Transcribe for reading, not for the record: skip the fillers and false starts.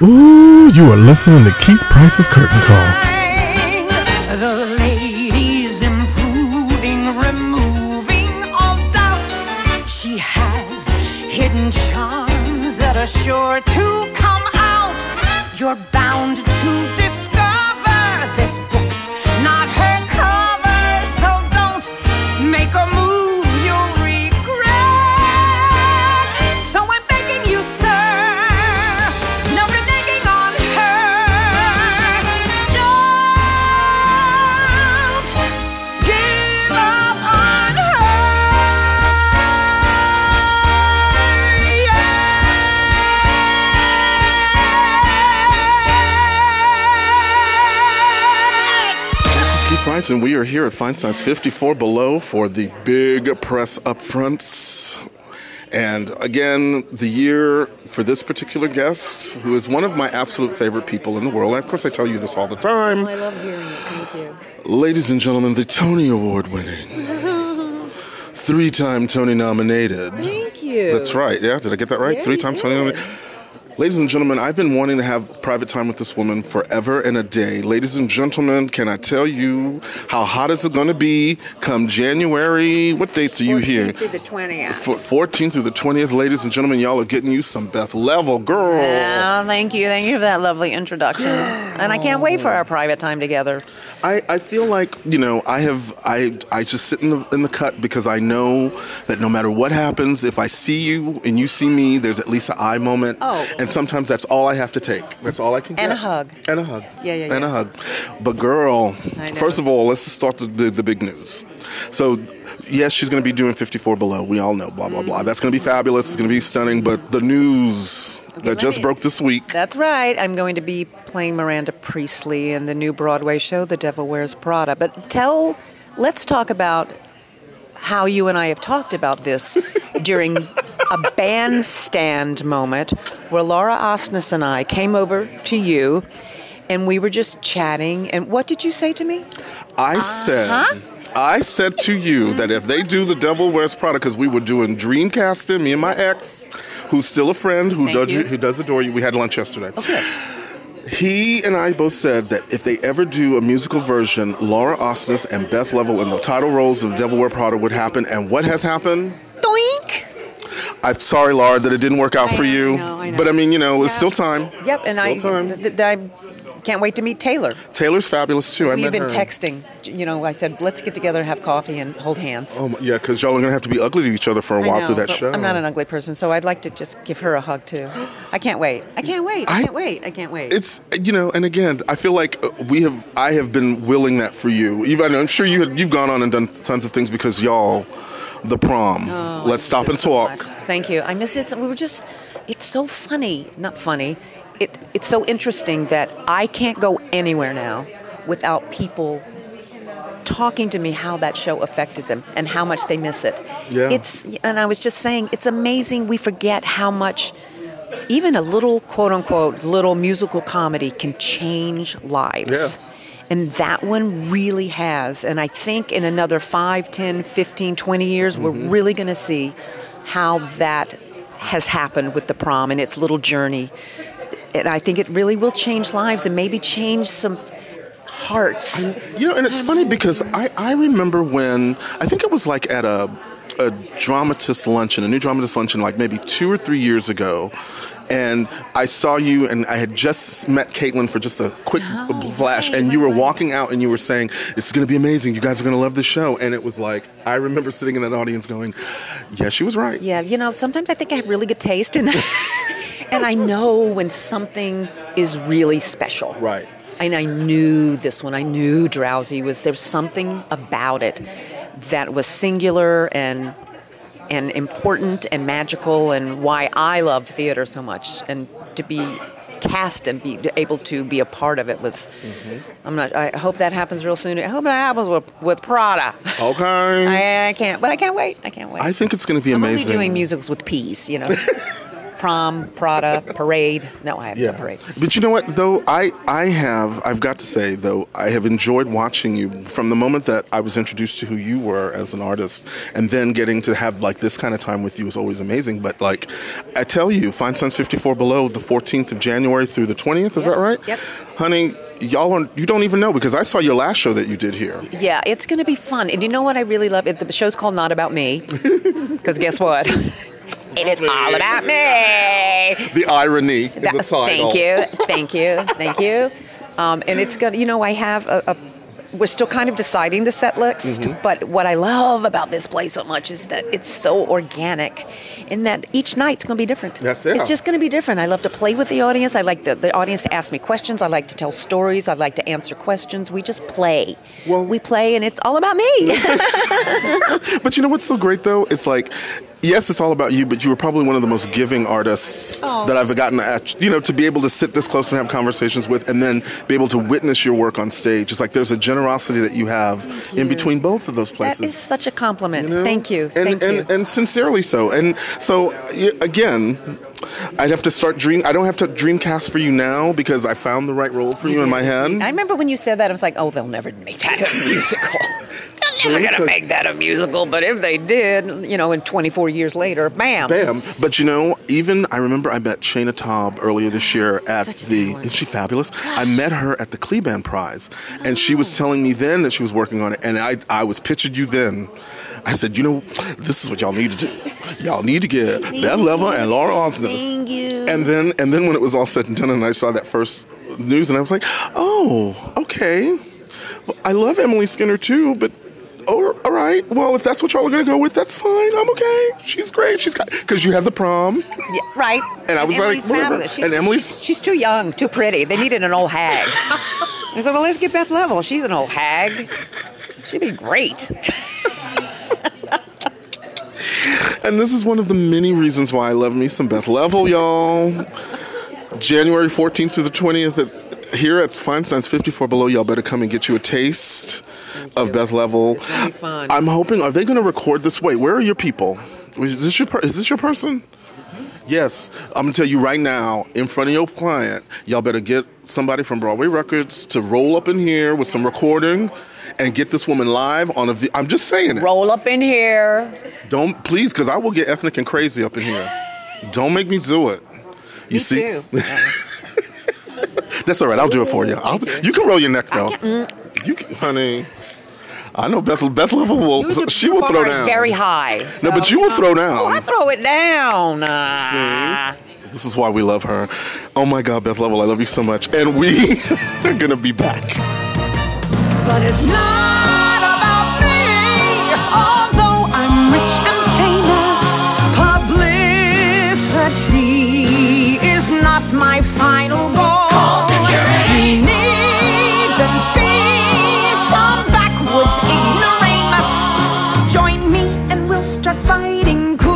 Ooh, you are listening to Keith Price's Curtain Call. Sure to come out, you're bound to discover this book's not her cover, so don't make a move you'll regret. So I'm begging you, sir, no reneging on her. Don't give up on her. Yeah. And we are here at Feinstein's 54 Below for the big press up fronts. And again, the year for this particular guest, who is one of my absolute favorite people in the world. And of course, I tell you this all the time. I love hearing it. Thank you. Ladies and gentlemen, the Tony Award winning, three-time Tony nominated. Thank you. That's right. Yeah, did I get that right? Three-time Tony nominated. Ladies and gentlemen, I've been wanting to have private time with this woman forever and a day. Ladies and gentlemen, can I tell you how hot is it going to be come January? What dates are you here? 14th through the 20th. 14th through the 20th. Ladies and gentlemen, y'all are getting you some Beth Leavel, girl. Oh, thank you. Thank you for that lovely introduction. And I can't wait for our private time together. I feel like, you know, I just sit in the cut because I know that no matter what happens, if I see you and you see me, there's at least an eye moment. Oh. And sometimes that's all I have to take. That's all I can get. And a hug. And a hug. Yeah. And a hug. But girl, first of all, let's just start the big news. So, yes, she's going to be doing 54 Below. We all know, blah, blah, blah. That's going to be fabulous. It's going to be stunning. But the news that just broke this week. That's right. I'm going to be playing Miranda Priestley in the new Broadway show, The Devil Wears Prada. But let's talk about how you and I have talked about this during a bandstand moment where Laura Osnes and I came over to you and we were just chatting. And what did you say to me? I said to you that if they do The Devil Wears Prada, because we were doing Dreamcasting, me and my ex, who's still a friend, who does adore you. We had lunch yesterday. Okay. He and I both said that if they ever do a musical version, Laura Osnes and Beth Leavel in the title roles of Devil Wears Prada would happen. And what has happened? Doink! I'm sorry, Laura, that it didn't work out for you. I know. But, I mean, you know, it's still time. Yep, and I can't wait to meet Taylor. Taylor's fabulous, too. We've been texting. You know, I said, let's get together and have coffee and hold hands. Oh, yeah, because y'all are going to have to be ugly to each other for a while through that show. I'm not an ugly person, so I'd like to just give her a hug, too. I can't wait. It's, you know, and again, I feel like I have been willing that for you. I'm sure you've gone on and done tons of things because y'all... The Prom. Oh, let's stop and talk. So thank you. I miss it. We were just, it's so funny. Not funny. It's so interesting that I can't go anywhere now without people talking to me how that show affected them and how much they miss it. Yeah. And I was just saying, it's amazing we forget how much even a little, quote unquote, little musical comedy can change lives. Yeah. And that one really has. And I think in another 5, 10, 15, 20 years, we're really going to see how that has happened with The Prom and its little journey. And I think it really will change lives and maybe change some hearts. And it's funny because I remember when, I think it was like at a dramatist luncheon, a new dramatist luncheon, like maybe 2 or 3 years ago. And I saw you, and I had just met Caitlin for just a quick flash, and you were walking out, and you were saying, it's going to be amazing. You guys are going to love this show. And it was like, I remember sitting in that audience going, yeah, she was right. Yeah, you know, sometimes I think I have really good taste, and I know when something is really special. Right. And I knew this one. I knew Drowsy was, there was something about it that was singular and important and magical, and why I loved theater so much. And to be cast and be able to be a part of it was, I hope that happens real soon. I hope that happens with Prada. Okay. I can't wait. I think it's going to be amazing. I'm only doing musicals with peas, you know. Prom, Prada, Parade. No, I haven't done Parade. But you know what, though? I've got to say, I have enjoyed watching you from the moment that I was introduced to who you were as an artist, and then getting to have, like, this kind of time with you is always amazing. But, like, I tell you, Feinstein's 54 Below, the 14th of January through the 20th, is that right? Yep. Honey, you don't even know, because I saw your last show that you did here. Yeah, it's going to be fun. And you know what I really love? The show's called Not About Me, because guess what? It's all about me. The irony in the title. Thank you. And it's gonna, I have we're still kind of deciding the set list, but what I love about this play so much is that it's so organic, in that each night's going to be different. That's it. It's just going to be different. I love to play with the audience. I like the audience to ask me questions. I like to tell stories. I like to answer questions. We just play. Well, we play, and it's all about me. But you know what's so great, though? It's like, yes, it's all about you, but you were probably one of the most giving artists that I've gotten at, to be able to sit this close and have conversations with, and then be able to witness your work on stage. It's like there's a generosity that you have in between both of those places. That is such a compliment. Thank you. And sincerely so. And so, again, I'd have to start I don't have to dreamcast for you now, because I found the right role for you in my head. I remember when you said that, I was like, they'll never make that a musical. They're never going to make that a musical, but if they did, in 24 years later, bam. Bam. But, I remember I met Shayna Taub earlier this year at isn't she fabulous? Gosh. I met her at the Kleban Prize, and she was telling me then that she was working on it, and I was pictured you then. I said, this is what y'all need to do. Y'all need to get Beth Leavel and Laura Osnes. And then when it was all said and done, and I saw that first news, and I was like, oh, okay. Well, I love Emily Skinner, too, but... Oh, all right. Well, if that's what y'all are going to go with, that's fine. I'm okay. She's great. She's got... Because you had the prom. Yeah, right. And I was Emily's like... Fabulous. She's, and Emily's... She's too young, too pretty. They needed an old hag. I said, well, let's get Beth Leavel. She's an old hag. She'd be great. And this is one of the many reasons why I love me some Beth Leavel, y'all. January 14th through the 20th, here at Feinstein's 54 Below. Y'all better come and get you a taste of Beth Leavel. It's going to be fun. I'm hoping, are they going to record this? Wait, where are your people? Is this your person? Yes. I'm going to tell you right now, in front of your client, y'all better get somebody from Broadway Records to roll up in here with some recording and get this woman live on I'm just saying it. Roll up in here. Don't, please, because I will get ethnic and crazy up in here. Don't make me do it. You see? Too. That's all right. I'll do it for you. You can roll your neck, though. You can, honey. I know Beth Leavel will throw down. It's very high. So. No, but you will throw down. Oh, I throw it down. See? This is why we love her. Oh, my God, Beth Leavel, I love you so much. And we are going to be back. But it's not about me, although I'm rich and famous. Publicity is not my final goal. Call security. Ignoramus, join me and we'll start fighting.